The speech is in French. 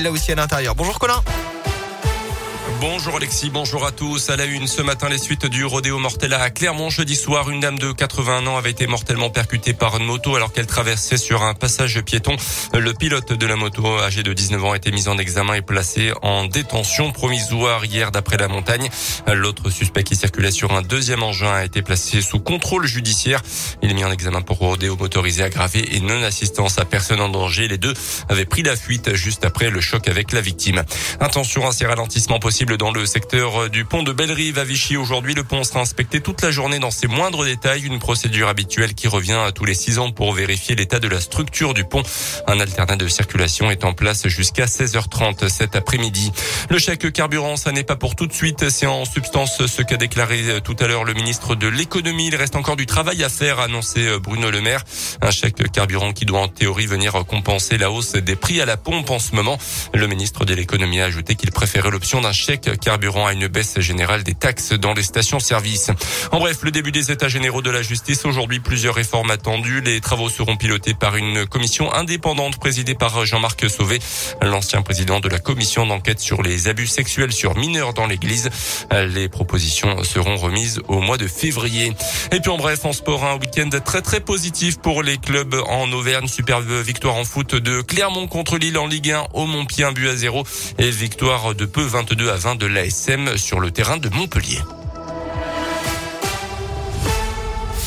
Là aussi à l'intérieur. Bonjour Colin. Bonjour Alexis, bonjour à tous. À la une ce matin, les suites du rodéo mortel à Clermont. Jeudi soir, une dame de 80 ans avait été mortellement percutée par une moto alors qu'elle traversait sur un passage piéton. Le pilote de la moto, âgé de 19 ans, a été mis en examen et placé en détention provisoire hier d'après La Montagne. L'autre suspect qui circulait sur un deuxième engin a été placé sous contrôle judiciaire. Il est mis en examen pour rodéo motorisé aggravé et non-assistance à personne en danger. Les deux avaient pris la fuite juste après le choc avec la victime. Attention à ces ralentissements possibles dans le secteur du pont de Bellerive à Vichy. Aujourd'hui, le pont sera inspecté toute la journée dans ses moindres détails. Une procédure habituelle qui revient à tous les 6 ans pour vérifier l'état de la structure du pont. Un alternat de circulation est en place jusqu'à 16h30 cet après-midi. Le chèque carburant, ça n'est pas pour tout de suite. C'est en substance ce qu'a déclaré tout à l'heure le ministre de l'économie. Il reste encore du travail à faire, a annoncé Bruno Le Maire. Un chèque carburant qui doit en théorie venir compenser la hausse des prix à la pompe en ce moment. Le ministre de l'économie a ajouté qu'il préférait l'option d'un chèque carburant à une baisse générale des taxes dans les stations-service. En bref, le début des états généraux de la justice. Aujourd'hui, plusieurs réformes attendues. Les travaux seront pilotés par une commission indépendante présidée par Jean-Marc Sauvé, l'ancien président de la commission d'enquête sur les abus sexuels sur mineurs dans l'église. Les propositions seront remises au mois de février. Et puis en bref, en sport, un week-end très très positif pour les clubs en Auvergne. Superbe victoire en foot de Clermont contre Lille en Ligue 1 au Montpied, 1-0. Et victoire de peu 22-20 de l'ASM sur le terrain de Montpellier.